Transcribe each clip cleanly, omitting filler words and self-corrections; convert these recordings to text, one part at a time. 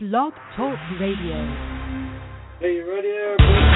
Blog Talk Radio. Are you ready, everybody?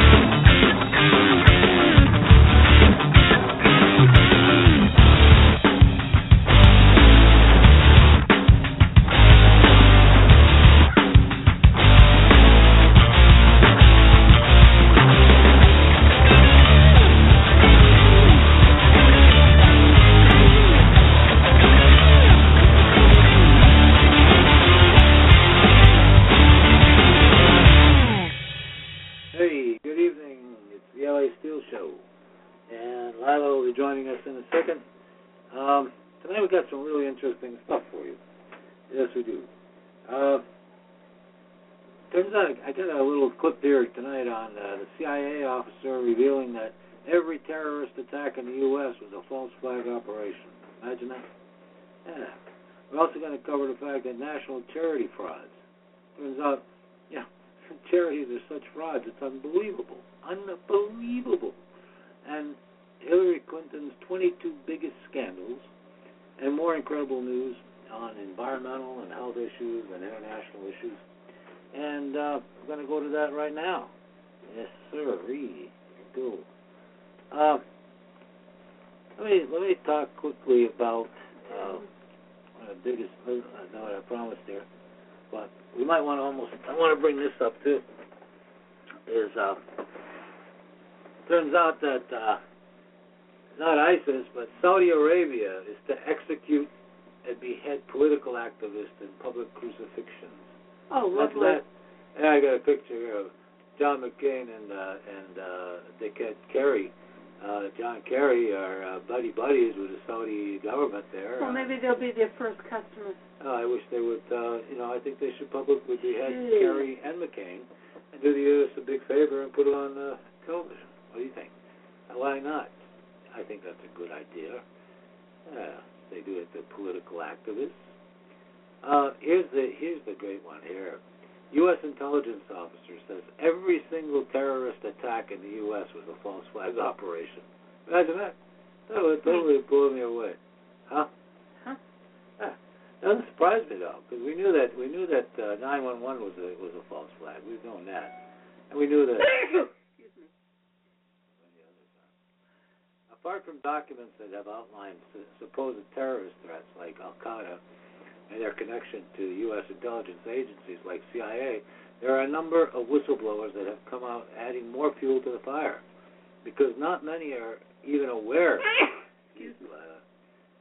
Joining us in a second. Tonight we got some really interesting stuff for you. Yes, we do. Turns out I got a little clip here tonight on the CIA officer revealing that every terrorist attack in the U.S. was a false flag operation. Imagine that. Yeah. We're also going to cover the fact that national charity frauds. Turns out, yeah, charities are such frauds. It's unbelievable. Unbelievable. And Hillary Clinton's 22 biggest scandals, and more incredible news on environmental and health issues and international issues. And we're going to go to that right now. Yes, sir. Cool. Let me talk quickly about one of the biggest. I know what I promised there, but we might want to almost. I want to bring this up too. Turns out that. Not ISIS, but Saudi Arabia is to execute and behead political activists in public crucifixions. Oh, lovely. And I got a picture here of John McCain and Kerry. John Kerry are buddies with the Saudi government there. Well, maybe they'll be their first customers. I wish they would. I think they should publicly behead Kerry and McCain and do the US a big favor and put it on television. What do you think? Why not? I think that's a good idea. They do it to political activists. Here's the great one here. U.S. intelligence officer says every single terrorist attack in the U.S. was a false flag operation. Imagine that. That would totally blow me away. Huh? Yeah. That doesn't surprise me though, because we knew that 9/11 was a false flag. We've known that, and we knew that. Apart from documents that have outlined supposed terrorist threats like Al Qaeda and their connection to U.S. intelligence agencies like CIA, there are a number of whistleblowers that have come out adding more fuel to the fire because not many are even aware.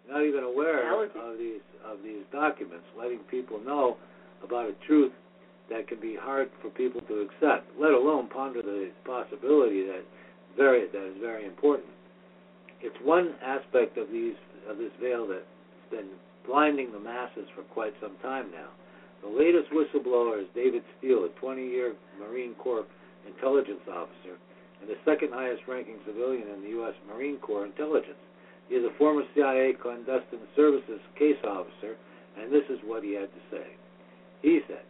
Not even aware of these documents, letting people know about a truth that can be hard for people to accept. Let alone ponder the possibility that is very important. It's one aspect of this veil that's been blinding the masses for quite some time now. The latest whistleblower is David Steele, a 20-year Marine Corps intelligence officer and the second highest-ranking civilian in the U.S. Marine Corps intelligence. He is a former CIA clandestine services case officer, and this is what he had to say. He said,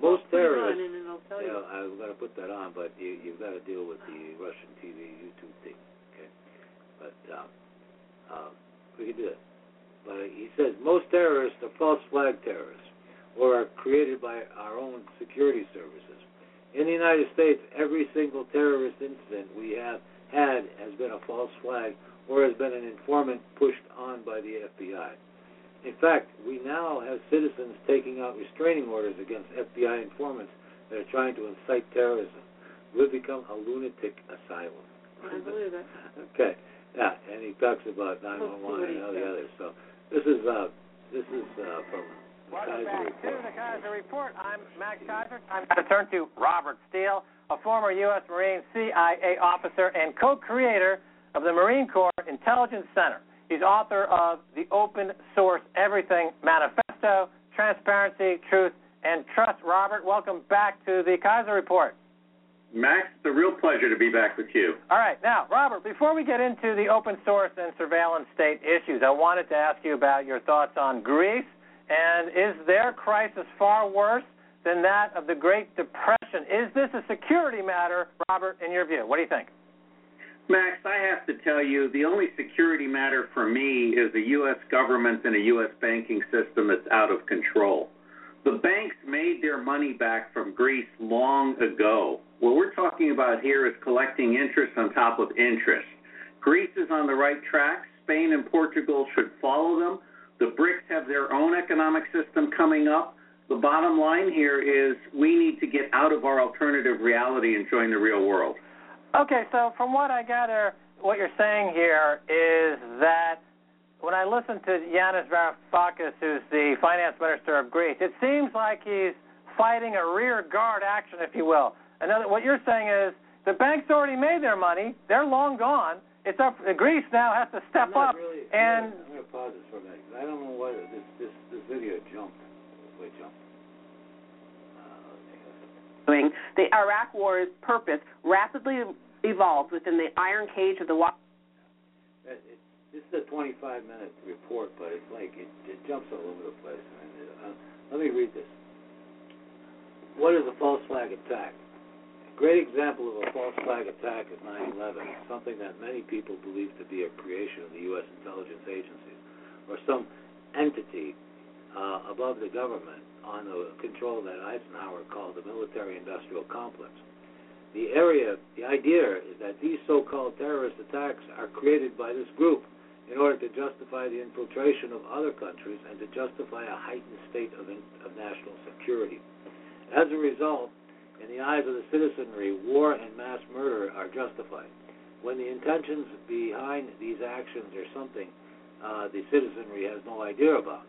most terrorists... I'm going to put that on, but you've got to deal with the Russian TV, YouTube thing. But we can do it. But he says most terrorists are false flag terrorists or are created by our own security services. In the United States, every single terrorist incident we have had has been a false flag or has been an informant pushed on by the FBI. In fact, we now have citizens taking out restraining orders against FBI informants that are trying to incite terrorism. We've become a lunatic asylum. I believe it. Okay. Yeah, and he talks about 911 and all the others. So this is from Welcome back to the Kaiser Report. I'm Max Kaiser. I'm going to turn to Robert Steele, a former U.S. Marine CIA officer and co-creator of the Marine Corps Intelligence Center. He's author of the Open Source Everything Manifesto, Transparency, Truth, and Trust. Robert, welcome back to the Kaiser Report. Max, it's a real pleasure to be back with you. All right. Now, Robert, before we get into the open source and surveillance state issues, I wanted to ask you about your thoughts on Greece. And is their crisis far worse than that of the Great Depression? Is this a security matter, Robert, in your view? What do you think? Max, I have to tell you, the only security matter for me is the U.S. government and a U.S. banking system that's out of control. The banks made their money back from Greece long ago. What we're talking about here is collecting interest on top of interest. Greece is on the right track. Spain and Portugal should follow them. The BRICS have their own economic system coming up. The bottom line here is we need to get out of our alternative reality and join the real world. Okay, so from what I gather, what you're saying here is that when I listen to Yanis Varoufakis, who's the finance minister of Greece, it seems like he's fighting a rear guard action, if you will. What you're saying is the banks already made their money. They're long gone. It's up. Greece now has to step up. Really, and I'm going to pause this for a minute. I don't know why this video jumped. Wait, jump. The Iraq war's purpose rapidly evolved within the iron cage of the This is a 25-minute report, but it's like it jumps all over the place. Let me read this. What is a false flag attack? A great example of a false flag attack is 9/11, something that many people believe to be a creation of the U.S. intelligence agencies or some entity above the government on the control that Eisenhower called the military-industrial complex. The idea is that these so-called terrorist attacks are created by this group in order to justify the infiltration of other countries and to justify a heightened state of national security. As a result, in the eyes of the citizenry, war and mass murder are justified. When the intentions behind these actions are something the citizenry has no idea about.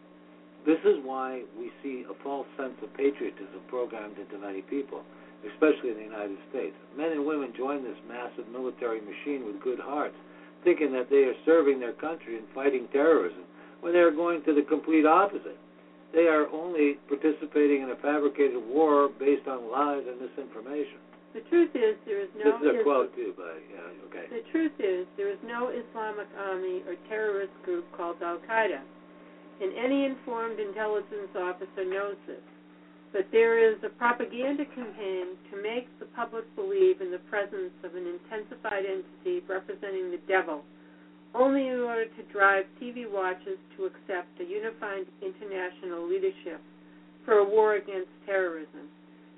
This is why we see a false sense of patriotism programmed into many people, especially in the United States. Men and women join this massive military machine with good hearts, thinking that they are serving their country and fighting terrorism, when they are going to the complete opposite. They are only participating in a fabricated war based on lies and misinformation. The truth is there is no... This is a quote, too, but, yeah, okay. The truth is there is no Islamic army or terrorist group called Al Qaeda, and any informed intelligence officer knows this. But there is a propaganda campaign to make the public believe in the presence of an intensified entity representing the devil, only in order to drive TV watchers to accept a unified international leadership for a war against terrorism.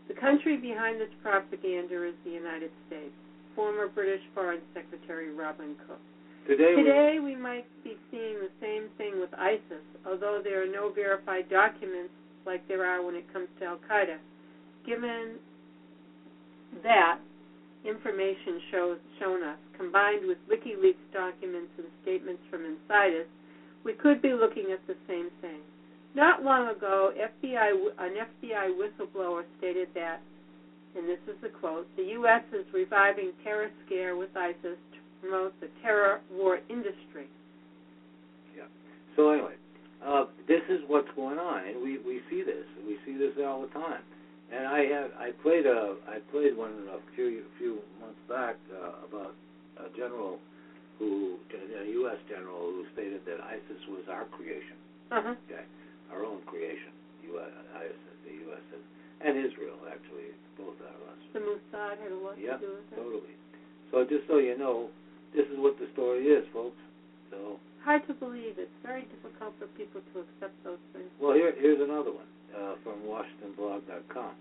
The country behind this propaganda is the United States, former British Foreign Secretary Robin Cook. Today we might be seeing the same thing with ISIS, although there are no verified documents like there are when it comes to Al-Qaeda, given that information shown us, combined with WikiLeaks documents and statements from insiders, we could be looking at the same thing. Not long ago, an FBI whistleblower stated that, and this is the quote, the U.S. is reviving terror scare with ISIS to promote the terror war industry. Yeah. So anyway, this is what's going on, and we see this. We see this all the time. And I played one a few months back about a general a U.S. general who stated that ISIS was our creation. Uh-huh. Okay, our own creation. The U.S. and Israel actually, both of us. The Mossad had a lot to do with it. Totally. So just so you know, this is what the story is, folks. So. Hard to believe. It's very difficult for people to accept those things. Well, here's another one from WashingtonBlog.com.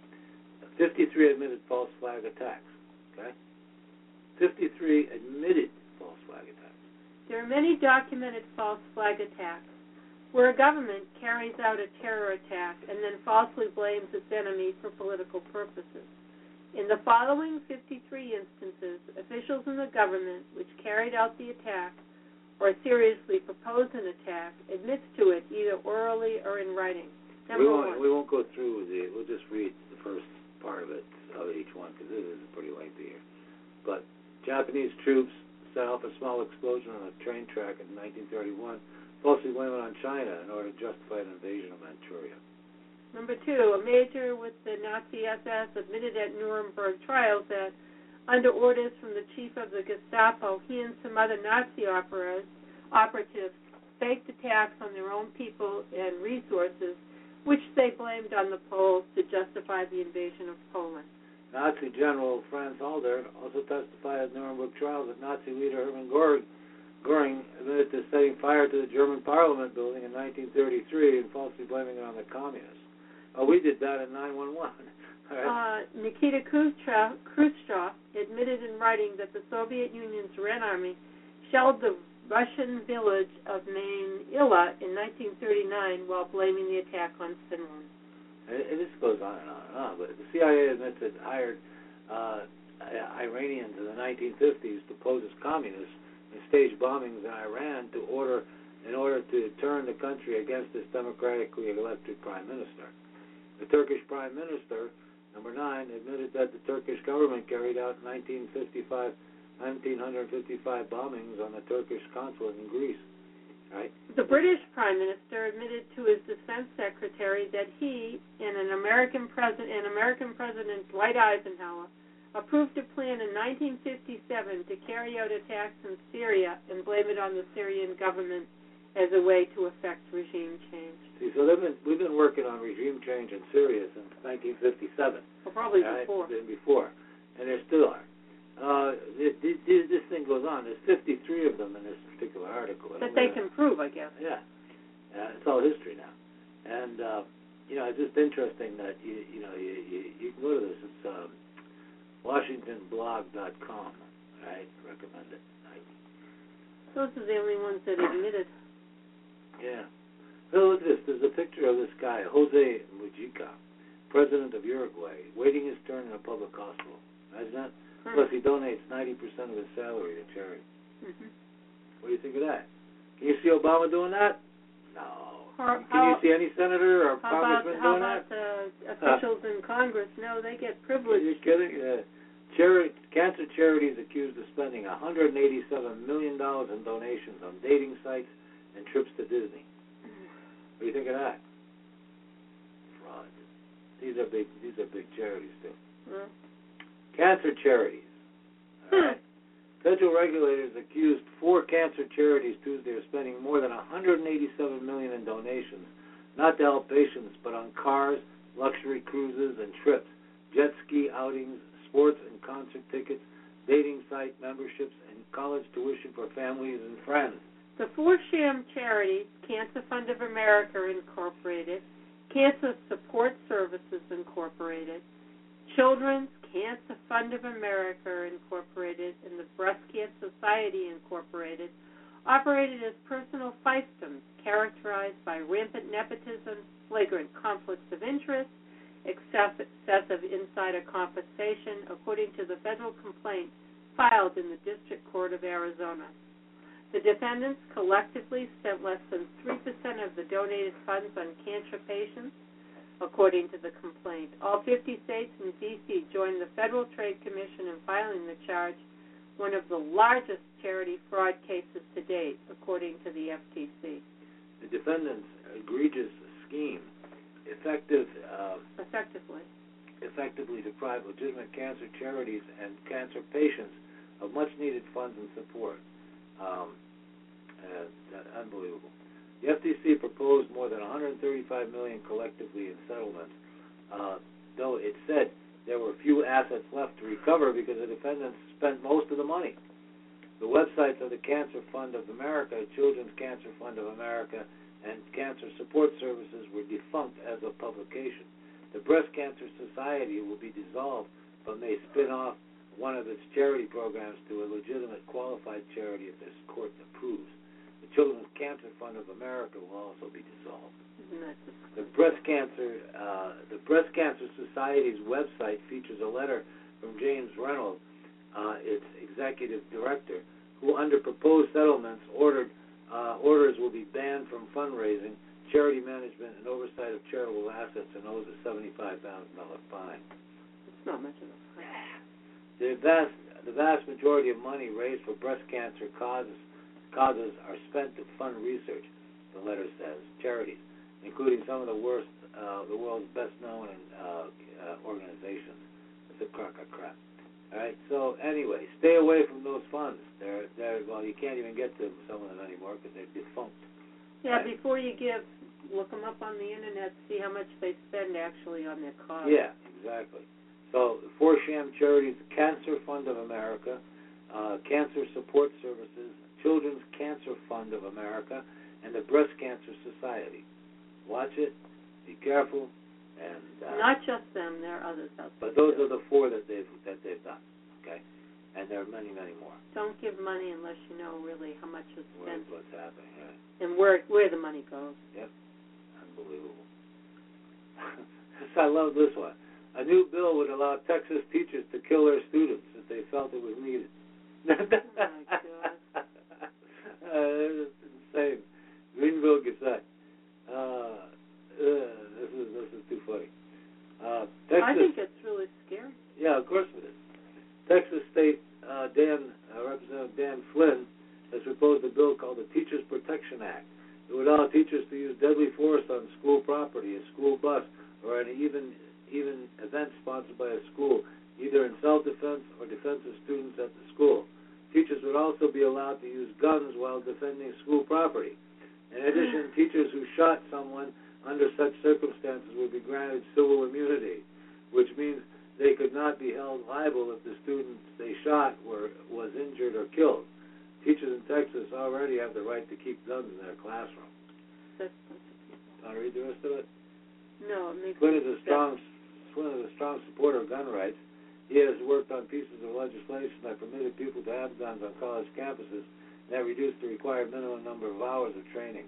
53 admitted false flag attacks. Okay? 53 admitted false flag attacks. There are many documented false flag attacks where a government carries out a terror attack and then falsely blames its enemy for political purposes. In the following 53 instances, officials in the government which carried out the attack or seriously propose an attack, admits to it either orally or in writing. We won't go through we'll just read the first part of it, of each one, because this is pretty lengthy here. But Japanese troops set off a small explosion on a train track in 1931, falsely blaming on China in order to justify an invasion of Manchuria. Number 2, a major with the Nazi SS admitted at Nuremberg trials that under orders from the chief of the Gestapo, he and some other Nazi operatives faked attacks on their own people and resources, which they blamed on the Poles to justify the invasion of Poland. Nazi General Franz Halder also testified at Nuremberg trials that Nazi leader Hermann Göring admitted to setting fire to the German Parliament building in 1933 and falsely blaming it on the communists. We did that in 9/11. Nikita Khrushchev admitted in writing that the Soviet Union's Red Army shelled the Russian village of Manila in 1939 while blaming the attack on Finland. And this goes on and on and on, but the CIA admits it hired Iranians in the 1950s to pose as communists and stage bombings in Iran in order to turn the country against its democratically elected prime minister. The Turkish prime minister, number 9, admitted that the Turkish government carried out 1,955 bombings on the Turkish consulate in Greece. Right? The British prime minister admitted to his defense secretary that he and American President Dwight Eisenhower approved a plan in 1957 to carry out attacks in Syria and blame it on the Syrian government as a way to affect regime change. See, so we've been working on regime change in Syria since 1957. Well, probably before. And there still are. This thing goes on. There's 53 of them in this particular article. That they can prove, I guess. Yeah. It's all history now. And, it's just interesting that, you can go to this. It's WashingtonBlog.com. I recommend it. Those are the only ones that admitted. Yeah. So look at this. There's a picture of this guy, Jose Mujica, president of Uruguay, waiting his turn in a public hospital. Imagine that? Huh. Plus, he donates 90% of his salary to charity. Mm-hmm. What do you think of that? Can you see Obama doing that? No. Can you see any senator or congressman doing that? How about officials in Congress? No, they get privileged. Are you kidding? Yeah. Cancer charities accused of spending $187 million in donations on dating sites and trips to Disney. What do you think of that? Fraud. These are big charities too. Huh? Cancer charities. All right. Federal regulators accused 4 cancer charities Tuesday of spending more than $187 million in donations, not to help patients, but on cars, luxury cruises and trips, jet ski outings, sports and concert tickets, dating site memberships, and college tuition for families and friends. The 4 sham charities, Cancer Fund of America, Incorporated, Cancer Support Services, Incorporated, Children's Cancer Fund of America, Incorporated, and the Breast Cancer Society, Incorporated, operated as personal fiefdoms characterized by rampant nepotism, flagrant conflicts of interest, excessive insider compensation, according to the federal complaint filed in the District Court of Arizona. The defendants collectively spent less than 3% of the donated funds on cancer patients, according to the complaint. All 50 states and D.C. joined the Federal Trade Commission in filing the charge, one of the largest charity fraud cases to date, according to the FTC. The defendants' egregious scheme effectively deprive legitimate cancer charities and cancer patients of much-needed funds and support. Unbelievable. The FTC proposed more than $135 million collectively in settlements, though it said there were few assets left to recover because the defendants spent most of the money. The websites of the Cancer Fund of America, Children's Cancer Fund of America, and Cancer Support Services were defunct as a publication. The Breast Cancer Society will be dissolved but may spin off one of its charity programs to a legitimate qualified charity if this court approves. The Children's Cancer Fund of America will also be dissolved. The Breast Cancer Society's website features a letter from James Reynolds, its executive director, who under proposed settlements orders will be banned from fundraising, charity management, and oversight of charitable assets, and owes a $75,000 fine. It's not much of a fine. The vast majority of money raised for breast cancer causes are spent to fund research, the letter says, charities, including some of the world's best-known organizations. It's a crock of crap. All right, so anyway, stay away from those funds. Well, you can't even get to some of them anymore because they're defunct. Yeah, right? Before you give, look them up on the Internet, see how much they spend actually on their cause. Yeah, exactly. So, 4 sham charities, Cancer Fund of America, Cancer Support Services, Children's Cancer Fund of America, and the Breast Cancer Society. Watch it, be careful, And not just them, there are others out there. But those are the four that they've done. Okay, and there are many, many more. Don't give money unless you know really how much is spent. What's happening, right? And where the money goes. Yep, unbelievable. I love this one. A new bill would allow Texas teachers to kill their students if they felt it was needed. Oh my God. It's insane. Greenville Gazette. This is too funny. Texas, I think it's really scary. Yeah, of course it is. Texas State Representative Dan Flynn has proposed a bill called the Teachers Protection Act. It would allow teachers to use deadly force on school property, a school bus, or an even event sponsored by a school, either in self-defense or defense of students at the school. Teachers would also be allowed to use guns while defending school property. In addition, teachers who shot someone under such circumstances would be granted civil immunity, which means they could not be held liable if the students they shot was injured or killed. Teachers in Texas already have the right to keep guns in their classroom. That's people. Want to read the rest of it? No, it makes Flynn is a strong supporter of gun rights. He has worked on pieces of legislation that permitted people to have guns on college campuses and that reduced the required minimum number of hours of training.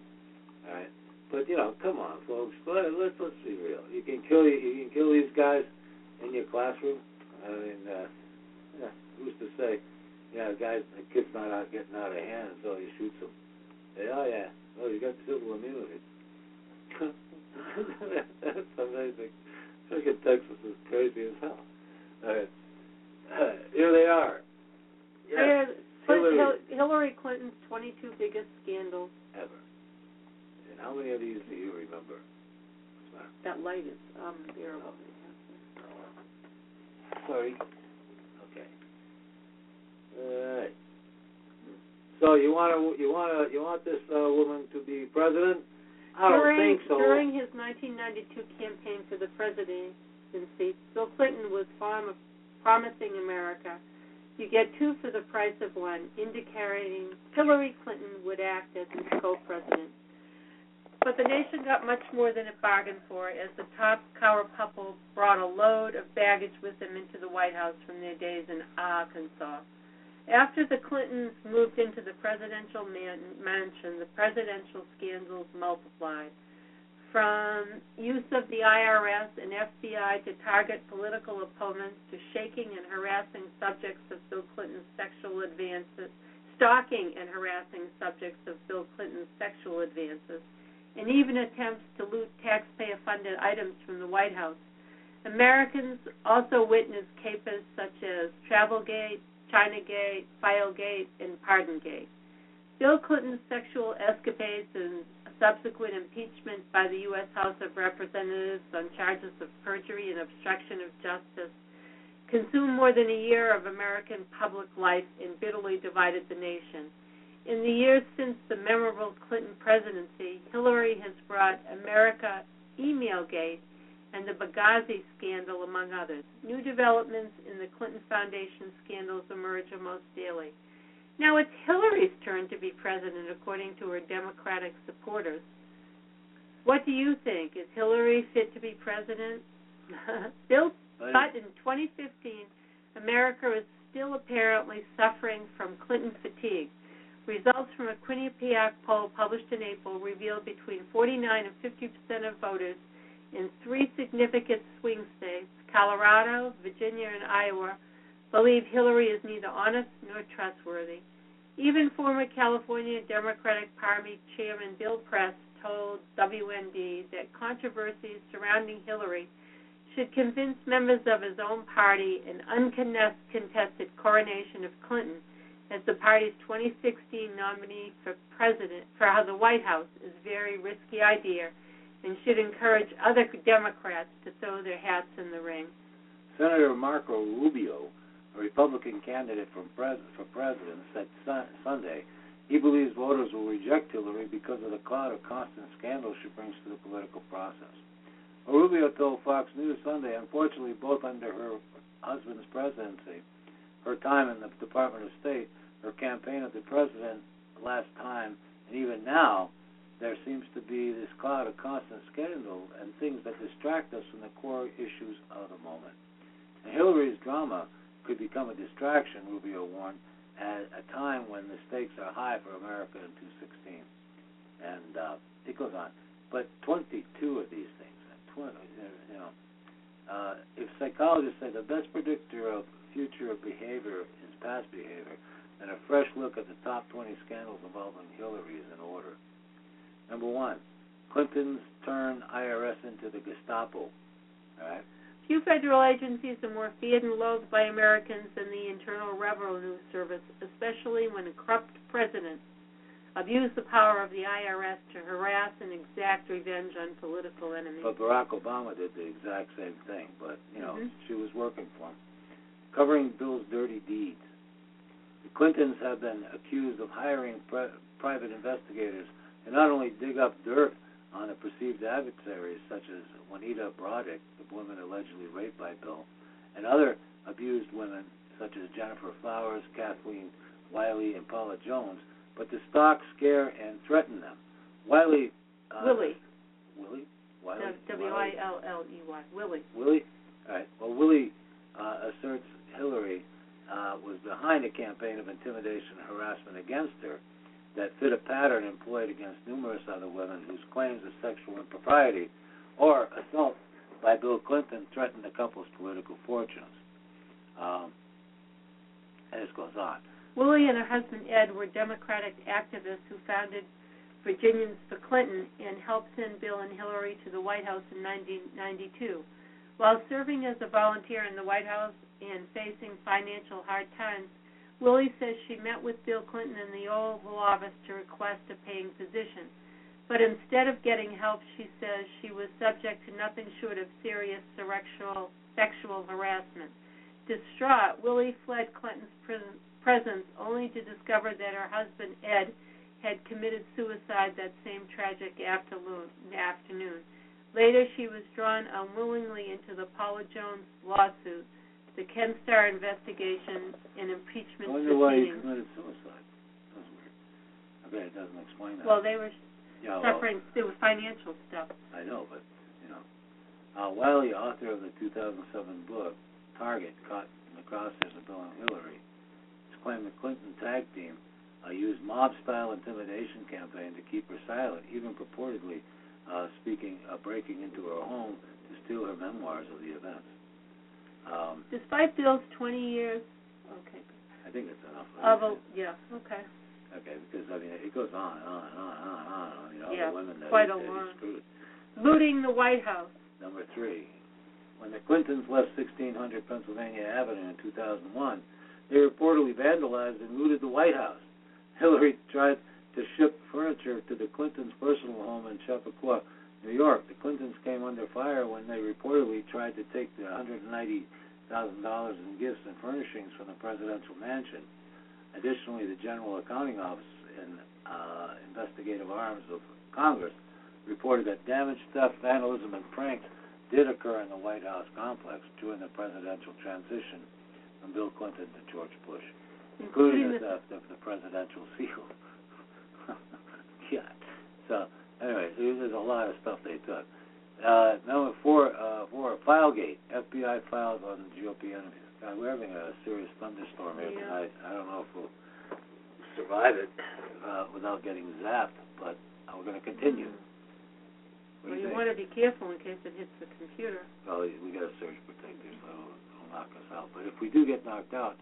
All right, but you know, come on, folks. Let's be real. You can kill these guys in your classroom. I mean, who's to say? Yeah, guys, the kid's not out getting out of hand, so he shoots them. Say, oh yeah, oh you got civil immunity. That's amazing. Freaking Texas is crazy as hell. All right, here they are. Yes. Hillary Clinton's 22 biggest scandals ever. And how many of these do you remember? That light is unbearable. Sorry. Okay. All right. So you want this woman to be president? I don't think so. During his 1992 campaign for the presidency, Bill Clinton was fond of promising America, "You get two for the price of one," indicating Hillary Clinton would act as his co-president. But the nation got much more than it bargained for, as the top power couple brought a load of baggage with them into the White House from their days in Arkansas. After the Clintons moved into the presidential mansion, the presidential scandals multiplied. From use of the IRS and FBI to target political opponents, to shaking and harassing subjects of Bill Clinton's sexual advances, stalking and harassing subjects of Bill Clinton's sexual advances, and even attempts to loot taxpayer-funded items from the White House. Americans also witnessed capers such as Travelgate, Chinagate, Filegate, and Pardongate. Bill Clinton's sexual escapades and subsequent impeachment by the U.S. House of Representatives on charges of perjury and obstruction of justice consumed more than a year of American public life and bitterly divided the nation. In the years since the memorable Clinton presidency, Hillary has brought America Emailgate and the Benghazi scandal, among others. New developments in the Clinton Foundation scandals emerge almost daily. Now it's Hillary's turn to be president, according to her Democratic supporters. What do you think? Is Hillary fit to be president? But in 2015, America is still apparently suffering from Clinton fatigue. Results from a Quinnipiac poll published in April revealed between 49 and 50% of voters in three significant swing states, Colorado, Virginia, and Iowa, believe Hillary is neither honest nor trustworthy. Even former California Democratic Party Chairman Bill Press told WND that controversies surrounding Hillary should convince members of his own party an uncontested coronation of Clinton as the party's 2016 nominee for president for the White House is a very risky idea, and should encourage other Democrats to throw their hats in the ring. Senator Marco Rubio, a Republican candidate for president, said Sunday he believes voters will reject Hillary because of the cloud of constant scandal she brings to the political process. Rubio told Fox News Sunday, unfortunately, both under her husband's presidency, her time in the Department of State, her campaign of the president last time, and even now, there seems to be this cloud of constant scandal and things that distract us from the core issues of the moment. And Hillary's drama could become a distraction, Rubio warned, at a time when the stakes are high for America in 2016. And it goes on. But 22 of these things, 20, you know. If psychologists say the best predictor of future behavior is past behavior, then a fresh look at the top 20 scandals involving Hillary is in order. Number one, Clinton's turned IRS into the Gestapo. All right. Few federal agencies are more feared and loathed by Americans than the Internal Revenue Service, especially when a corrupt president abused the power of the IRS to harass and exact revenge on political enemies. But Barack Obama did the exact same thing, but, you know, she was working for him. Covering Bill's dirty deeds. The Clintons have been accused of hiring private investigators to not only dig up dirt on the perceived adversaries, such as Juanita Broderick, the woman allegedly raped by Bill, and other abused women, such as Jennifer Flowers, Kathleen Willey, and Paula Jones, but to stalk, scare, and threaten them. Willey. Willey? W-I-L-L-E-Y. Willey. Willey? All right. Well, Willey asserts Hillary was behind a campaign of intimidation and harassment against her that fit a pattern employed against numerous other women whose claims of sexual impropriety or assault by Bill Clinton threatened the couple's political fortunes. And this goes on. Willie and her husband, Ed, were Democratic activists who founded Virginians for Clinton and helped send Bill and Hillary to the White House in 1992. While serving as a volunteer in the White House and facing financial hard times, Willie says she met with Bill Clinton in the Oval Office to request a paying position. But instead of getting help, she says she was subject to nothing short of serious sexual harassment. Distraught, Willie fled Clinton's presence only to discover that her husband, Ed, had committed suicide that same tragic afternoon. Later, she was drawn unwillingly into the Paula Jones lawsuit, the Ken Starr investigation, and impeachment proceedings. I wonder why he committed suicide. That was weird. I bet it doesn't explain that. Well, they were suffering. Well, it was financial stuff. I know, but, you know. Wiley, author of the 2007 book, Target, Caught in the Crosshairs of Bill and Hillary, has claimed the Clinton tag team used mob-style intimidation campaign to keep her silent, even purportedly breaking into her home to steal her memoirs of the events. Despite Bill's 20 years, okay. I think that's enough. Okay, because I mean it goes on and on and on and on. You know, yeah, the women that quite a lot. Looting the White House. Number three, when the Clintons left 1600 Pennsylvania Avenue in 2001, they reportedly vandalized and looted the White House. Hillary tried to ship furniture to the Clintons' personal home in Chappaqua, New York. The Clintons came under fire when they reportedly tried to take the $190,000 in gifts and furnishings from the presidential mansion. Additionally, the General Accounting Office and investigative arms of Congress reported that damage, theft, vandalism, and pranks did occur in the White House complex during the presidential transition from Bill Clinton to George Bush, including the theft of the presidential seal. Yeah. So, anyway, there's a lot of stuff they took. Number four, Filegate. FBI files on the GOP enemies. God, we're having a serious thunderstorm here tonight. I don't know if we'll survive it without getting zapped, but we're going to continue. Well, you want to be careful in case it hits the computer. Well, we got a surge protector, so it'll knock us out. But if we do get knocked out,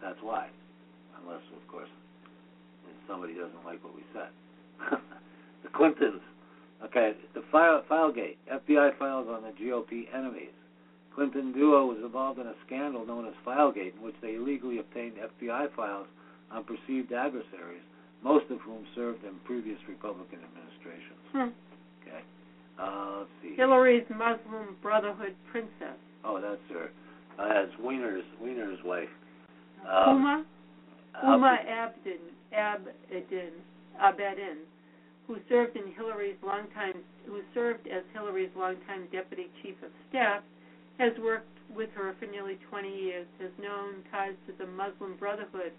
that's why. Unless, of course, somebody doesn't like what we said. The Clintons. Okay, the Filegate. FBI files on the GOP enemies. Clinton duo was involved in a scandal known as Filegate, in which they illegally obtained FBI files on perceived adversaries, most of whom served in previous Republican administrations. Okay. Let's see. Hillary's Muslim Brotherhood princess. Oh, that's her. That's Wiener's wife. Uma Abedin, who served as Hillary's longtime deputy chief of staff, has worked with her for nearly 20 years, has known ties to the Muslim Brotherhood,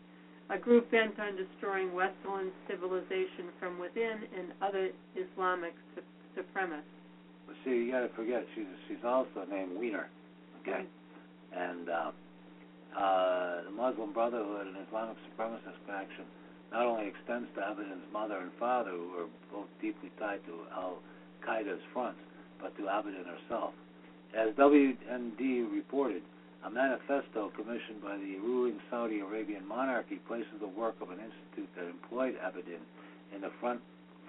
a group bent on destroying Western civilization from within and other Islamic supremacists. Well, see, you got to forget, she's also named Wiener, okay? And the Muslim Brotherhood and Islamic supremacist faction not only extends to Abedin's mother and father, who are both deeply tied to Al Qaeda's fronts, but to Abedin herself. As WND reported, a manifesto commissioned by the ruling Saudi Arabian monarchy places the work of an institute that employed Abedin in the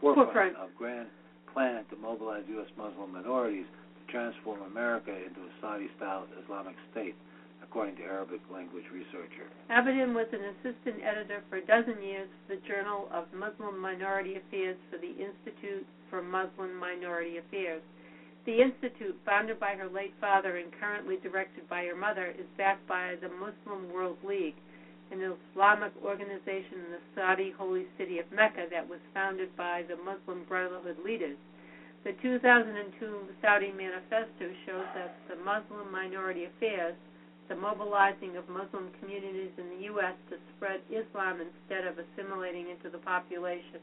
forefront of grand plan to mobilize U.S. Muslim minorities to transform America into a Saudi-style Islamic state, according to Arabic language researcher. Abedin was an assistant editor for a dozen years for the Journal of Muslim Minority Affairs for the Institute for Muslim Minority Affairs. The institute, founded by her late father and currently directed by her mother, is backed by the Muslim World League, an Islamic organization in the Saudi holy city of Mecca that was founded by the Muslim Brotherhood leaders. The 2002 Saudi manifesto shows that the Muslim Minority Affairs, the mobilizing of Muslim communities in the U.S. to spread Islam instead of assimilating into the population,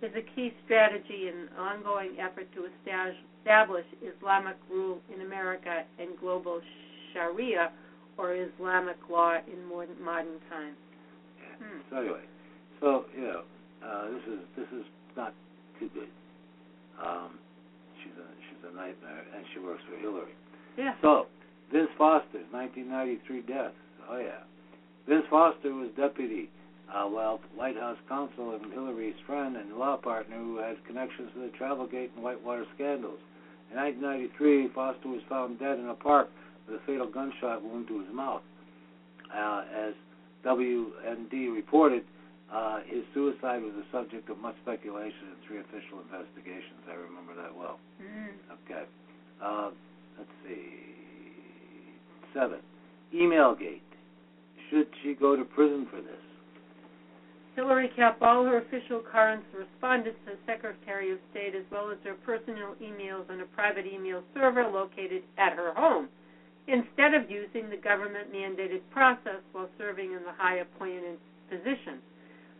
is a key strategy in an ongoing effort to establish Islamic rule in America and global Sharia, or Islamic law, in modern times. Yeah. So anyway, this is not too good. She's a nightmare, and she works for Hillary. Yeah. So Vince Foster's 1993 death. Oh yeah, Vince Foster was deputy White House counsel and Hillary's friend and law partner who had connections to the Travelgate and Whitewater scandals. In 1993, Foster was found dead in a park with a fatal gunshot wound to his mouth. As WND reported, his suicide was the subject of much speculation and 3 official investigations. I remember that well. Okay. Let's see. 7. Emailgate. Should she go to prison for this? Hillary kept all her official correspondence to the Secretary of State as well as her personal emails on a private email server located at her home, instead of using the government-mandated process while serving in the high appointed position.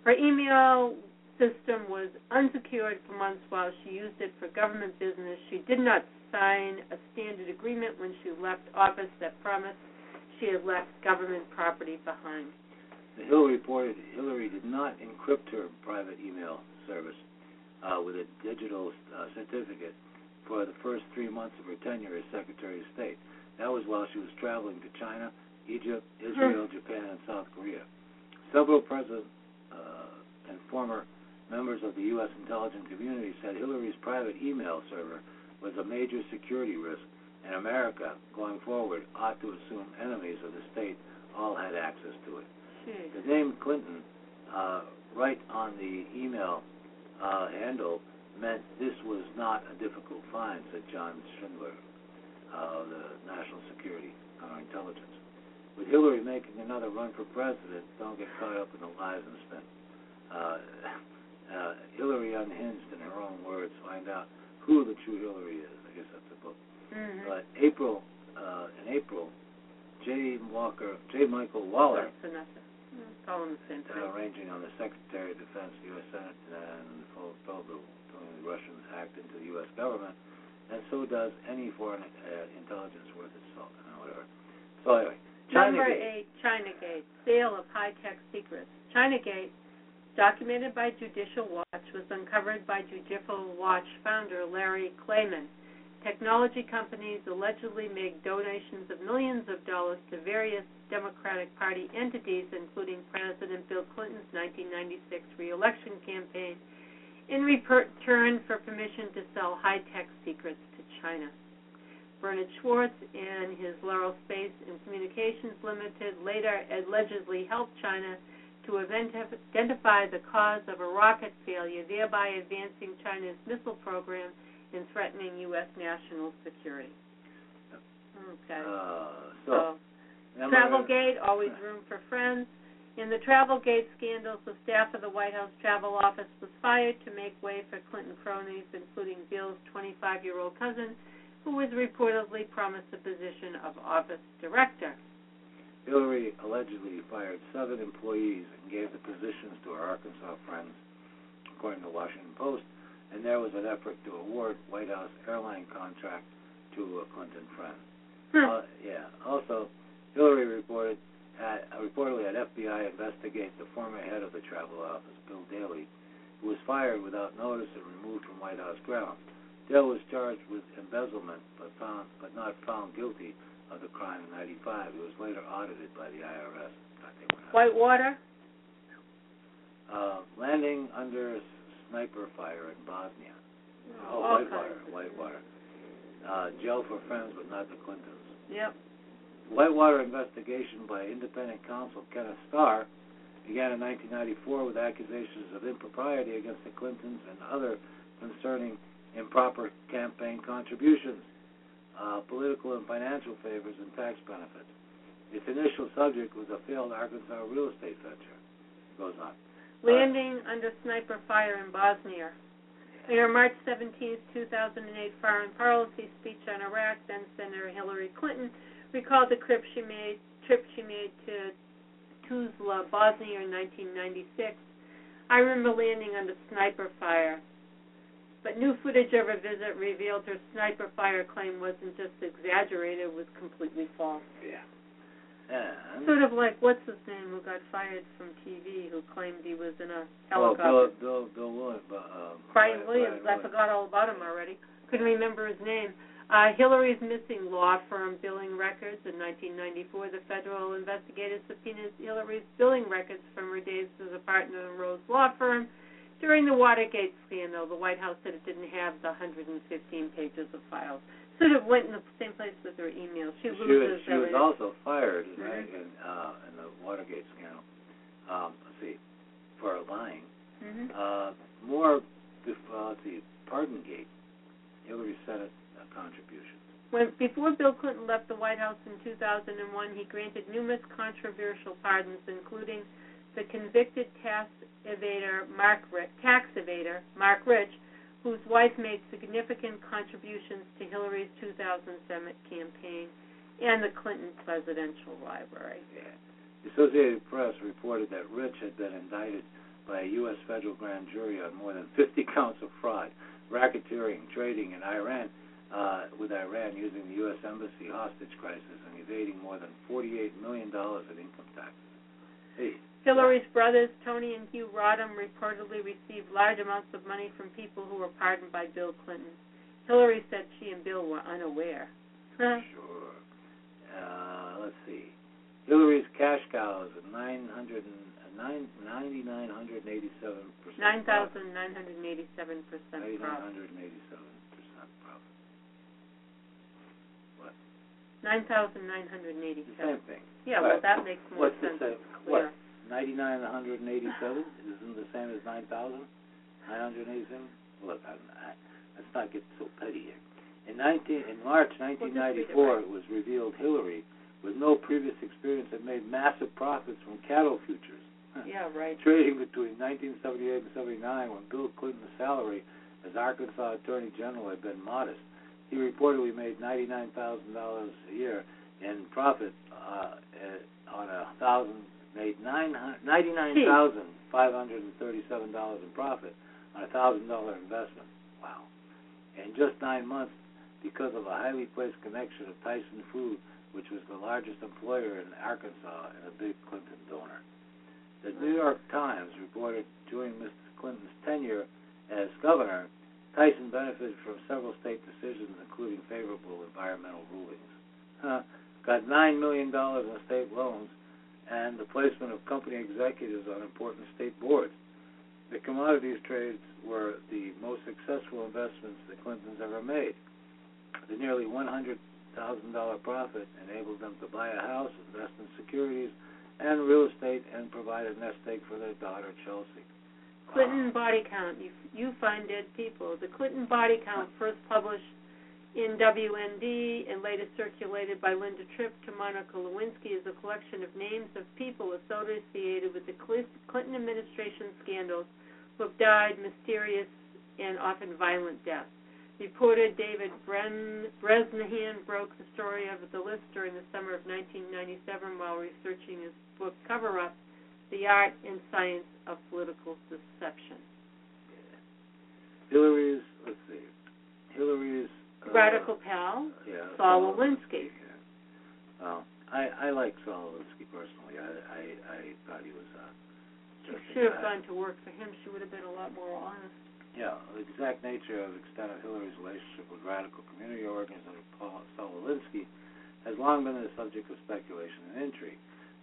Her email system was unsecured for months while she used it for government business. She did not sign a standard agreement when she left office that promised she had left government property behind. The Hill reported Hillary did not encrypt her private email service with a digital certificate for the first 3 months of her tenure as Secretary of State. That was while she was traveling to China, Egypt, Israel, Japan, and South Korea. Several present and former members of the U.S. intelligence community said Hillary's private email server was a major security risk, and America, going forward, ought to assume enemies of the state all had access to it. The name Clinton, right on the email handle, meant this was not a difficult find, said John Schindler of the National Security Counterintelligence. With Hillary making another run for president, don't get caught up in the lies and spin. Hillary Unhinged, in her own words, find out who the true Hillary is. I guess that's the book. Mm-hmm. But in April, J. Michael Waller, arranging on the Secretary of Defense, U.S. Senate, and Fulfilled the Russians act into the U.S. government, and so does any foreign intelligence worth its salt, and whatever. So anyway, Number 8, Chinagate, sale of high-tech secrets. Chinagate, documented by Judicial Watch, was uncovered by Judicial Watch founder Larry Klayman. Technology companies allegedly make donations of millions of dollars to various Democratic Party entities, including President Bill Clinton's 1996 re-election campaign, in return for permission to sell high-tech secrets to China. Bernard Schwartz and his Laurel Space and Communications Limited later allegedly helped China to identify the cause of a rocket failure, thereby advancing China's missile program and threatening U.S. national security. Okay. So Travelgate, always room for friends. In the Travelgate scandals, the staff of the White House travel office was fired to make way for Clinton cronies, including Bill's 25-year-old cousin, who was reportedly promised the position of office director. Hillary allegedly fired 7 employees and gave the positions to her Arkansas friends, according to the Washington Post, and there was an effort to award White House airline contract to a Clinton friend. Also, Hillary reportedly had FBI investigate the former head of the travel office, Bill Daley, who was fired without notice and removed from White House grounds. Dale was charged with embezzlement, but not found guilty of the crime in '95. He was later audited by the IRS. Whitewater? Landing under sniper fire in Bosnia. Whitewater. Jail for friends, but not the Clintons. Yep. Whitewater investigation by independent counsel Kenneth Starr began in 1994 with accusations of impropriety against the Clintons and other concerning improper campaign contributions, political and financial favors, and tax benefits. Its initial subject was a failed Arkansas real estate venture. It goes on. Landing under sniper fire in Bosnia. In her March 17, 2008 foreign policy speech on Iraq, then Senator Hillary Clinton recalled the trip she made to Tuzla, Bosnia in 1996. I remember landing under sniper fire. But new footage of her visit revealed her sniper fire claim wasn't just exaggerated, it was completely false. Yeah. And sort of like, what's his name, who got fired from TV, who claimed he was in a helicopter. Bill Williams. Brian Williams. I forgot all about him already. Couldn't remember his name. Hillary's missing law firm billing records. In 1994, the federal investigators subpoenaed Hillary's billing records from her days as a partner in Rose law firm. During the Watergate scandal, the White House said it didn't have the 115 pages of files. Sort of went in the same place with her email. She was also fired in the Watergate scandal. For lying. Mm-hmm. Pardongate. Hillary Senate contributions. Before Bill Clinton left the White House in 2001, he granted numerous controversial pardons, including the convicted tax evader, Mark Rich, whose wife made significant contributions to Hillary's 2007 campaign and the Clinton Presidential Library. Yeah. The Associated Press reported that Rich had been indicted by a U.S. federal grand jury on more than 50 counts of fraud, racketeering, trading in Iran, using the U.S. Embassy hostage crisis and evading more than $48 million in income taxes. Hillary's brothers, Tony and Hugh Rodham, reportedly received large amounts of money from people who were pardoned by Bill Clinton. Hillary said she and Bill were unaware. Sure. Let's see. Hillary's cash cows at 9,987%. Same thing. Yeah, well, that makes more sense. What? 9,987 isn't the same as 9,987? Look, let's not get so petty here. In March 1994, it was revealed Hillary, with no previous experience, had made massive profits from cattle futures. Yeah, right. Trading between 1978 and 79, when Bill Clinton's salary as Arkansas Attorney General had been modest. He reportedly made $99,000 a year in profit on $99,537 in profit on $1,000 investment. Wow! In just 9 months, because of a highly placed connection of Tyson Foods, which was the largest employer in Arkansas and a big Clinton donor. The New York Times reported during Mr. Clinton's tenure as governor, Tyson benefited from several state decisions, including favorable environmental rulings. Got $9 million in state loans and the placement of company executives on important state boards. The commodities trades were the most successful investments the Clintons ever made. The nearly $100,000 profit enabled them to buy a house, invest in securities and real estate, and provide a nest egg for their daughter, Chelsea. Clinton Body Count. You find dead people. The Clinton Body Count, first published in WND and later circulated by Linda Tripp to Monica Lewinsky, is a collection of names of people associated with the Clinton administration scandals who have died mysterious and often violent deaths. reported David Bresnahan broke the story of the list during the summer of 1997 while researching his book, Cover Up, The Art and Science of Political Deception. Yeah. Hillary's, let's see, Hillary's... Radical pal, yeah, Saul Alinsky. Yeah. I like Saul Alinsky personally. I thought he was... She should have gone to work for him. She would have been a lot more honest. Yeah, the exact nature of extent of Hillary's relationship with radical community organizer Paul Alinsky has long been the subject of speculation and intrigue.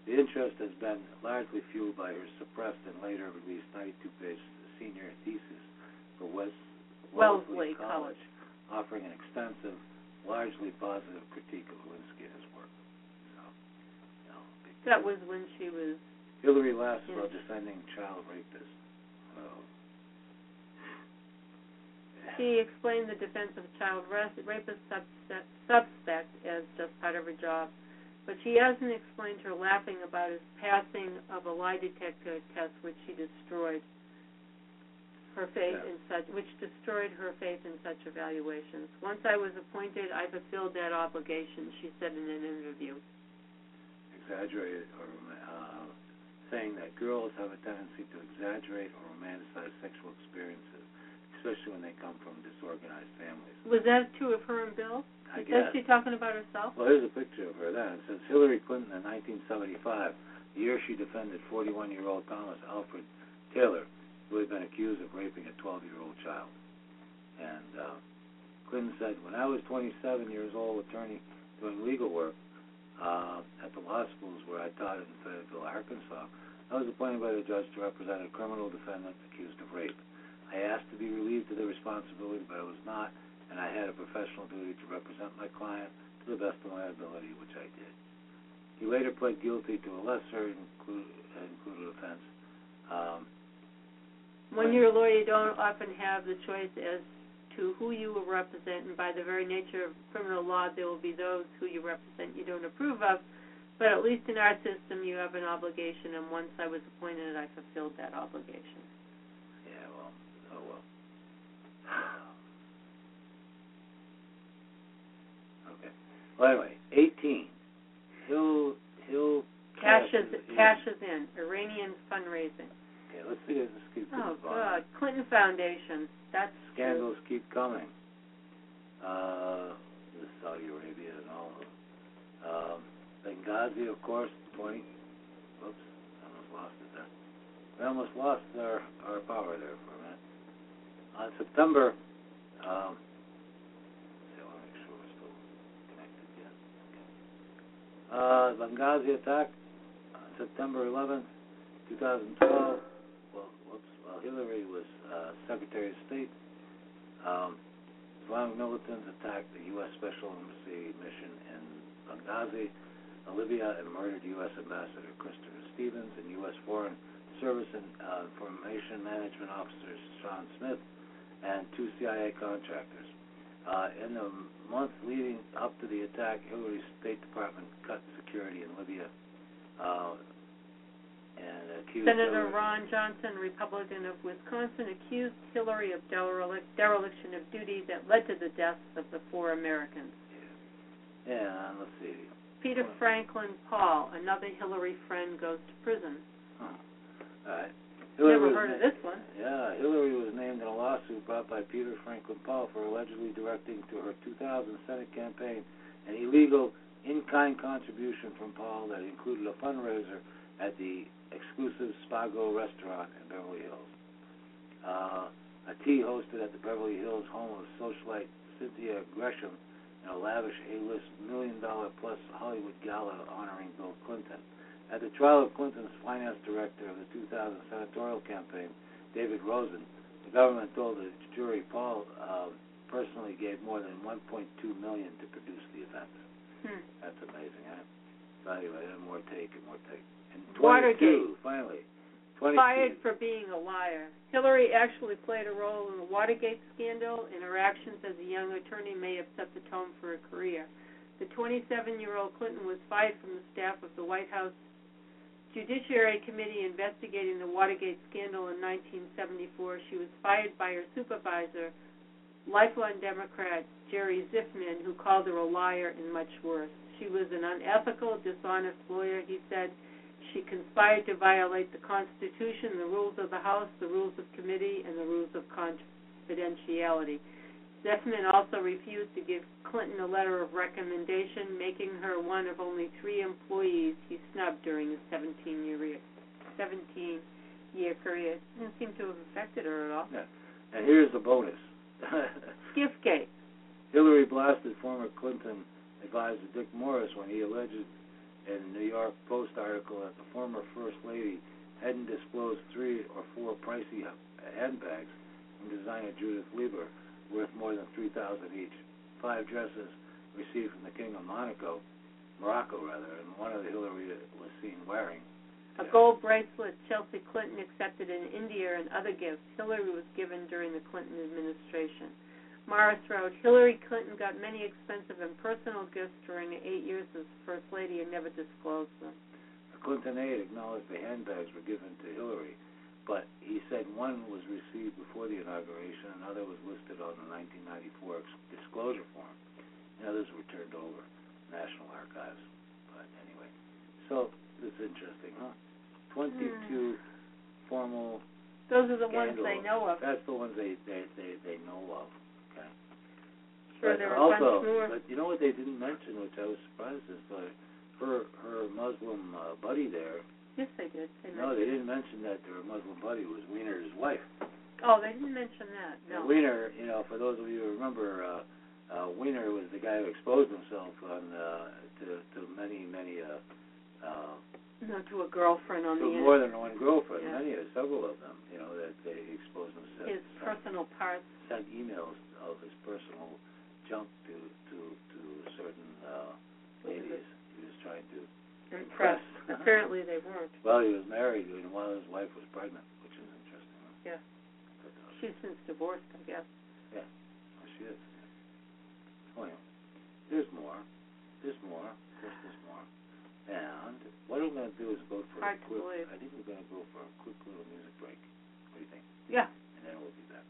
The interest has been largely fueled by her suppressed and later released 92-page senior thesis for Wellesley College, offering an extensive, largely positive critique of Alinsky and his work. So, you know, that was when she was... Hillary laughs about defending child rapists. She explained the defense of child rapist suspect as just part of her job, but she hasn't explained her laughing about his passing of a lie detector test, which she destroyed her faith in such, which destroyed her faith in such evaluations. Once I was appointed, I fulfilled that obligation, she said in an interview. Exaggerated or saying that girls have a tendency to exaggerate or romanticize sexual experiences, especially when they come from disorganized families. Was that true of her and Bill? I guess. Is she talking about herself? Well, here's a picture of her then. It says Hillary Clinton in 1975, the year she defended 41-year-old Thomas Alfred Taylor, who had been accused of raping a 12-year-old child. And Clinton said, when I was 27 years old, attorney doing legal work, at the law schools where I taught in Fayetteville, Arkansas, I was appointed by the judge to represent a criminal defendant accused of rape. I asked to be relieved of the responsibility, but I was not, and I had a professional duty to represent my client to the best of my ability, which I did. He later pled guilty to a lesser included offense. When you're a lawyer, you don't often have the choice as to who you will represent, and by the very nature of criminal law, there will be those who you represent you don't approve of, but at least in our system, you have an obligation, and once I was appointed, I fulfilled that obligation. Yeah, well, oh well. Okay. Well, anyway, 18. Hill cashes in. Iranian fundraising. Okay, let's see if this keeps going. Oh, God. Clinton Foundation. That's scandals true. Keep coming. The Saudi Arabia and all of them. Benghazi, of course, 20. Oops, I almost lost it there. We almost lost our power there for a minute. On September, I want to make sure we're still connected yet. Okay. Benghazi attack on September 11th, 2012. Well, Hillary was Secretary of State. Islamic militants attacked the U.S. Special Embassy mission in Benghazi, Libya, and murdered U.S. Ambassador Christopher Stevens and U.S. Foreign Service and Information Management Officers Sean Smith and two CIA contractors. In the month leading up to the attack, Hillary's State Department cut security in Libya. Senator Ron Johnson, Republican of Wisconsin, accused Hillary of dereliction of duty that led to the deaths of the four Americans. Yeah, let's see. Peter Franklin Paul, another Hillary friend, goes to prison. Huh. All right. Never heard of this one. Yeah, Hillary was named in a lawsuit brought by Peter Franklin Paul for allegedly directing to her 2000 Senate campaign an illegal in-kind contribution from Paul that included a fundraiser at the exclusive Spago restaurant in Beverly Hills. A tea hosted at the Beverly Hills home of socialite Cynthia Gresham and a lavish A-list million-dollar-plus Hollywood gala honoring Bill Clinton. At the trial of Clinton's finance director of the 2000 senatorial campaign, David Rosen, the government told the jury Paul personally gave more than $1.2 million to produce the event. That's amazing, huh? So anyway, more take. Watergate, finally. 22. Fired for being a liar. Hillary actually played a role in the Watergate scandal, and her actions as a young attorney may have set the tone for her career. The 27-year-old Clinton was fired from the staff of the White House Judiciary Committee investigating the Watergate scandal in 1974. She was fired by her supervisor, lifelong Democrat Jerry Zifman, who called her a liar and much worse. She was an unethical, dishonest lawyer, he said. She conspired to violate the Constitution, the rules of the House, the rules of committee, and the rules of confidentiality. Zifman also refused to give Clinton a letter of recommendation, making her one of only 3 employees he snubbed during his 17-year career. It didn't seem to have affected her at all. Yeah. And here's the bonus. Giftgate. Hillary blasted former Clinton advisor Dick Morris when he alleged in a New York Post article that the former First Lady hadn't disclosed 3 or 4 pricey handbags from designer Judith Lieber, worth more than $3,000 each, 5 dresses received from the King of Morocco, and one of the Hillary was seen wearing. A gold bracelet Chelsea Clinton accepted in India and other gifts Hillary was given during the Clinton administration. Morris wrote, Hillary Clinton got many expensive and personal gifts during the 8 years as First Lady and never disclosed them. A Clinton aide acknowledged the handbags were given to Hillary, but he said one was received before the inauguration, another was listed on the 1994 disclosure form, and others were turned over to National Archives. But anyway, so it's interesting, huh? 22 formal those are the scandals. Ones they know of. That's the ones they know of. Okay. Sure, but there are also, bunch more. But you know what they didn't mention, which I was surprised is, but her Muslim buddy there. Yes, they did. They didn't mention that their Muslim buddy was Wiener's wife. Oh, they didn't mention that, no. And Wiener, for those of you who remember, Wiener was the guy who exposed himself on to a girlfriend on the internet. To more than one girlfriend, yeah. Several of them, that they exposed themselves. His personal parts. Sent emails of his personal junk to certain ladies he was trying to impressed. Apparently they weren't. Well, he was married, and one of his wife was pregnant, which is interesting. Yeah. But, she's since divorced, I guess. Yeah. Well, she is. Well, there's more. And what I'm going to do is go for I think we're going to go for a quick little music break. What do you think? Yeah. And then we'll be back.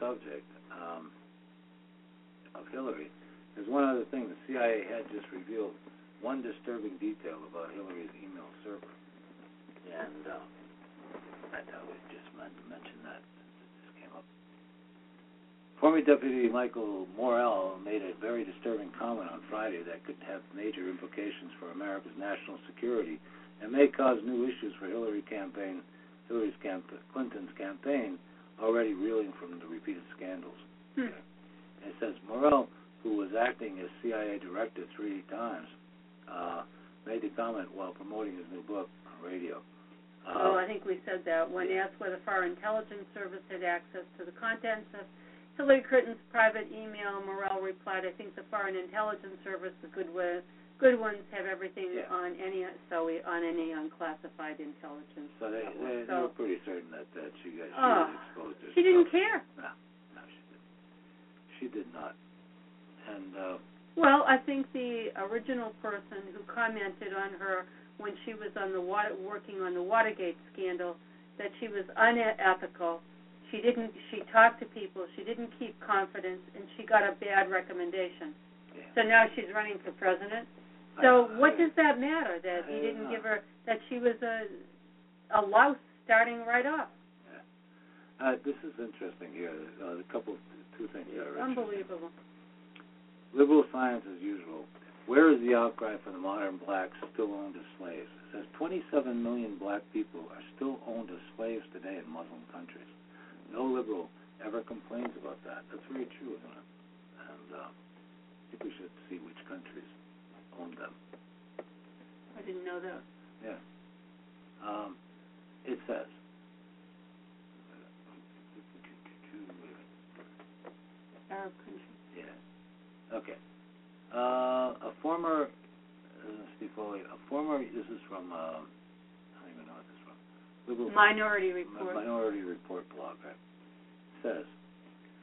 Subject of Hillary, there's one other thing. The CIA had just revealed one disturbing detail about Hillary's email server, and I thought we'd just mention that since it just came up. Former Deputy Michael Morrell made a very disturbing comment on Friday that could have major implications for America's national security and may cause new issues for Clinton's campaign, already reeling from the repeated scandals. Okay. And it says Morrell, who was acting as CIA director 3 times, made the comment while promoting his new book on radio. Oh, I think we said that. When asked whether Foreign Intelligence Service had access to the contents of Hillary Clinton's private email, Morell replied, I think the Foreign Intelligence Service, the good ones, have everything on any unclassified intelligence. So they were pretty certain that she was exposed to. She didn't care. No, she didn't. She did not. And well, I think the original person who commented on her when she was on the working on the Watergate scandal, that she was unethical. She didn't. She talked to people. She didn't keep confidence, and she got a bad recommendation. Yeah. So now she's running for president. So what does that matter that he didn't give her that she was a louse starting right off? Yeah. This is interesting here. Two things that are unbelievable. Liberal science as usual. Where is the outcry for the modern blacks still owned as slaves? It says 27 million black people are still owned as slaves today in Muslim countries. No liberal ever complains about that. That's very true, isn't it? And I think we should see which countries own them. I didn't know that. Yeah. It says, Arab countries. Yeah. Okay. Steve Foley, this is from, I don't even know what this is from. Minority Report blog, right? Says,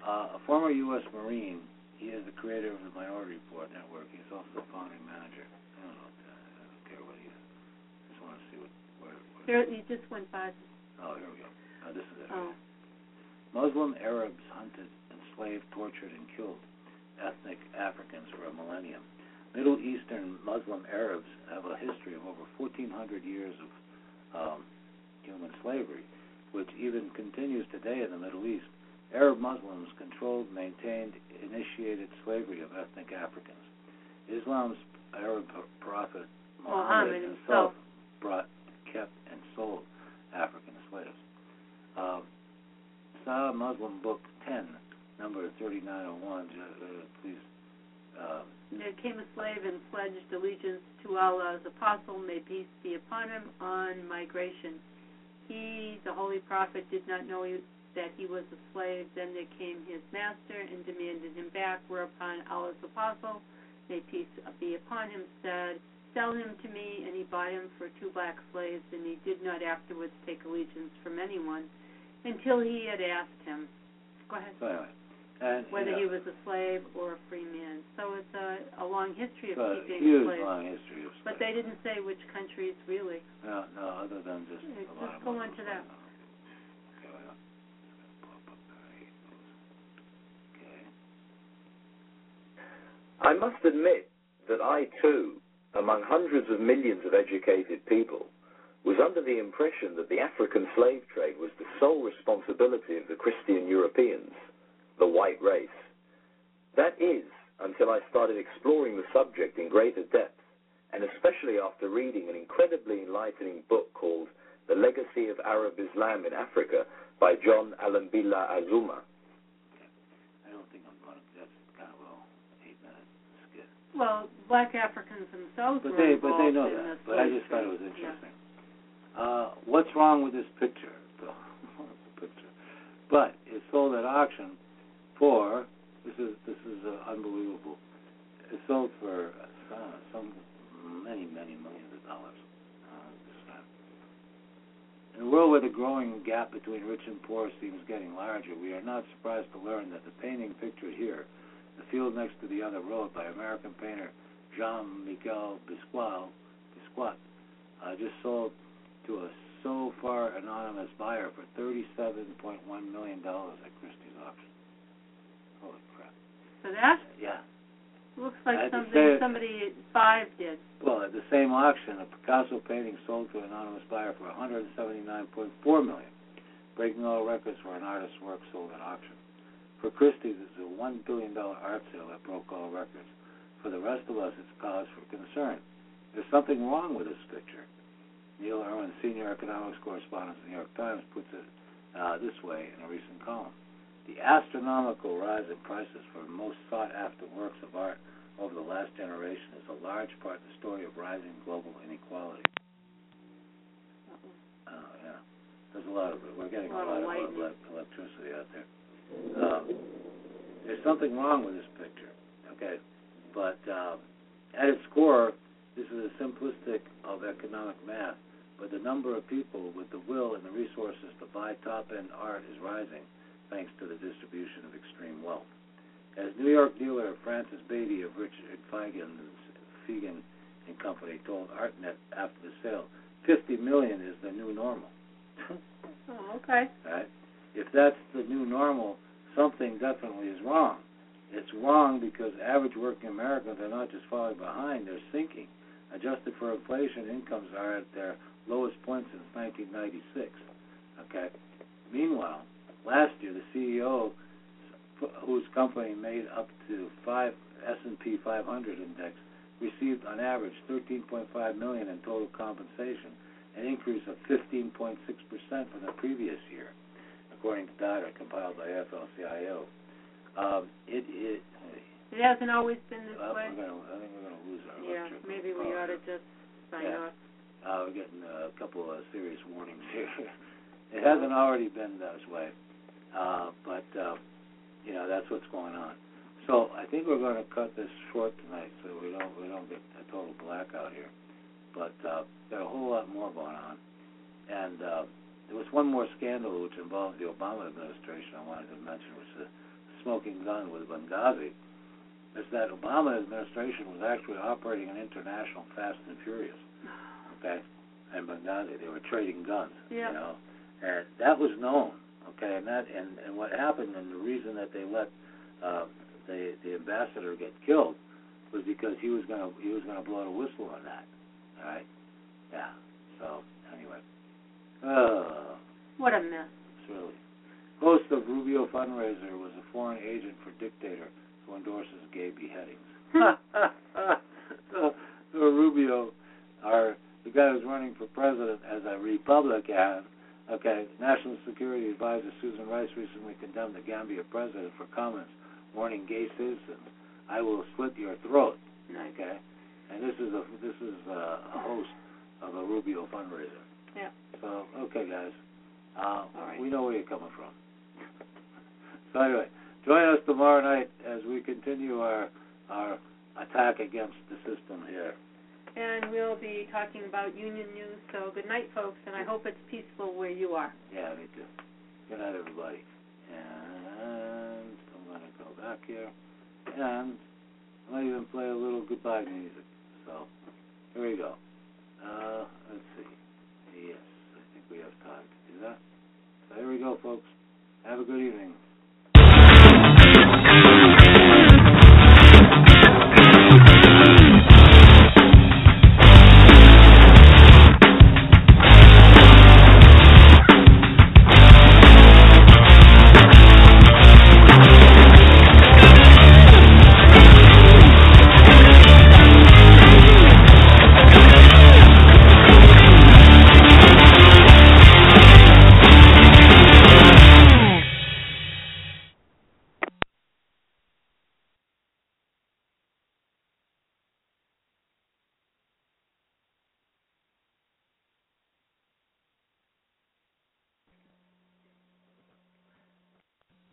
a former U.S. Marine, he is the creator of the Minority Report Network. He's also the founding manager. I don't care what he is. I just want to see where. There, you just went by. Oh, here we go. No, this is it. Oh. Muslim Arabs hunted, enslaved, tortured, and killed ethnic Africans for a millennium. Middle Eastern Muslim Arabs have a history of over 1,400 years of human slavery, which even continues today in the Middle East. Arab Muslims controlled, maintained, initiated slavery of ethnic Africans. Islam's Arab prophet Muhammad himself kept and sold African slaves. Sahih Muslim Book 10, number 3901, please. There came a slave and pledged allegiance to Allah's apostle, may peace be upon him, on migration. He, the holy prophet, did not know that he was a slave. Then there came his master and demanded him back, whereupon Allah's apostle, may peace be upon him, said, sell him to me, and he bought him for 2 black slaves, and he did not afterwards take allegiance from anyone until he had asked him. Go ahead. Go ahead. And, whether he was a slave or a free man. So it's a long history of keeping slaves. Huge long history of slaves. But they didn't say which countries, really. No, other than just a lot of go on to that. Okay. I must admit that I, too, among hundreds of millions of educated people, was under the impression that the African slave trade was the sole responsibility of the Christian Europeans, the white race. That is, until I started exploring the subject in greater depth, and especially after reading an incredibly enlightening book called The Legacy of Arab Islam in Africa by John Alambila Azuma. I don't think I'm going to, that's kind of a 8-minute skit. Well, black Africans themselves were involved. But they know that, but I just thought it was interesting. Yeah. What's wrong with this picture? But it's sold at auction for, this is unbelievable, it's sold for some many millions of dollars this time. In a world where the growing gap between rich and poor seems getting larger, we are not surprised to learn that the painting pictured here, The Field Next to the Other Road by American painter Jean-Michel Basquiat, just sold to a so far anonymous buyer for $37.1 million at Christie's auction. Holy crap. For that? Yeah. Looks like something somebody at 5 did. Well, at the same auction, a Picasso painting sold to an anonymous buyer for $179.4 million, breaking all records for an artist's work sold at auction. For Christie's, it's a $1 billion art sale that broke all records. For the rest of us, it's cause for concern. There's something wrong with this picture. Neil Irwin, senior economics correspondent of the New York Times, puts it this way in a recent column. The astronomical rise in prices for most sought-after works of art over the last generation is a large part the story of rising global inequality. Yeah. There's a lot of it. We're getting a lot of electricity out there. There's something wrong with this picture, okay? But at its core, this is a simplistic of economic math, but the number of people with the will and the resources to buy top-end art is rising thanks to the distribution of extreme wealth. As New York dealer Francis Beatty of Richard Fegan and Company told ArtNet after the sale, 50 million is the new normal. Oh, okay. Right? If that's the new normal, something definitely is wrong. It's wrong because average working Americans are not just falling behind, they're sinking. Adjusted for inflation, incomes are at their lowest point since 1996. Okay. Meanwhile, last year, the CEO, whose company made up to S&P 500 index, received on average $13.5 million in total compensation, an increase of 15.6% from the previous year, according to data compiled by FLCIO. It hasn't always been this way. I think we're going to lose our lecture. Yeah, maybe we ought to just sign off. We're getting a couple of serious warnings here. It hasn't already been this way, but you know, that's what's going on. So I think we're going to cut this short tonight, so we don't get a total blackout here. But there's a whole lot more going on, and there was one more scandal which involved the Obama administration I wanted to mention, which was the smoking gun with Benghazi. Is that Obama administration was actually operating an international Fast and Furious, okay? And Benghazi, they were trading guns, you know, and that was known. Okay, and what happened, and the reason that they let the ambassador get killed was because he was gonna blow the whistle on that. All right, yeah. So anyway, what a mess. Really, host of Rubio fundraiser was a foreign agent for dictator who endorses gay beheadings. so Rubio, the guy who's running for president as a Republican. Okay, National Security Advisor Susan Rice recently condemned the Gambia president for comments warning gay citizens, "I will slit your throat." Okay, and this is a host of a Rubio fundraiser. Yeah. So okay, guys, we know where you're coming from. So anyway, join us tomorrow night as we continue our attack against the system here. And we'll be talking about union news, so good night, folks, and I hope it's peaceful where you are. Yeah, me too. Good night, everybody. And I'm going to go back here, and I might even play a little goodbye music. So here we go. Let's see. Yes, I think we have time to do that. So here we go, folks. Have a good evening.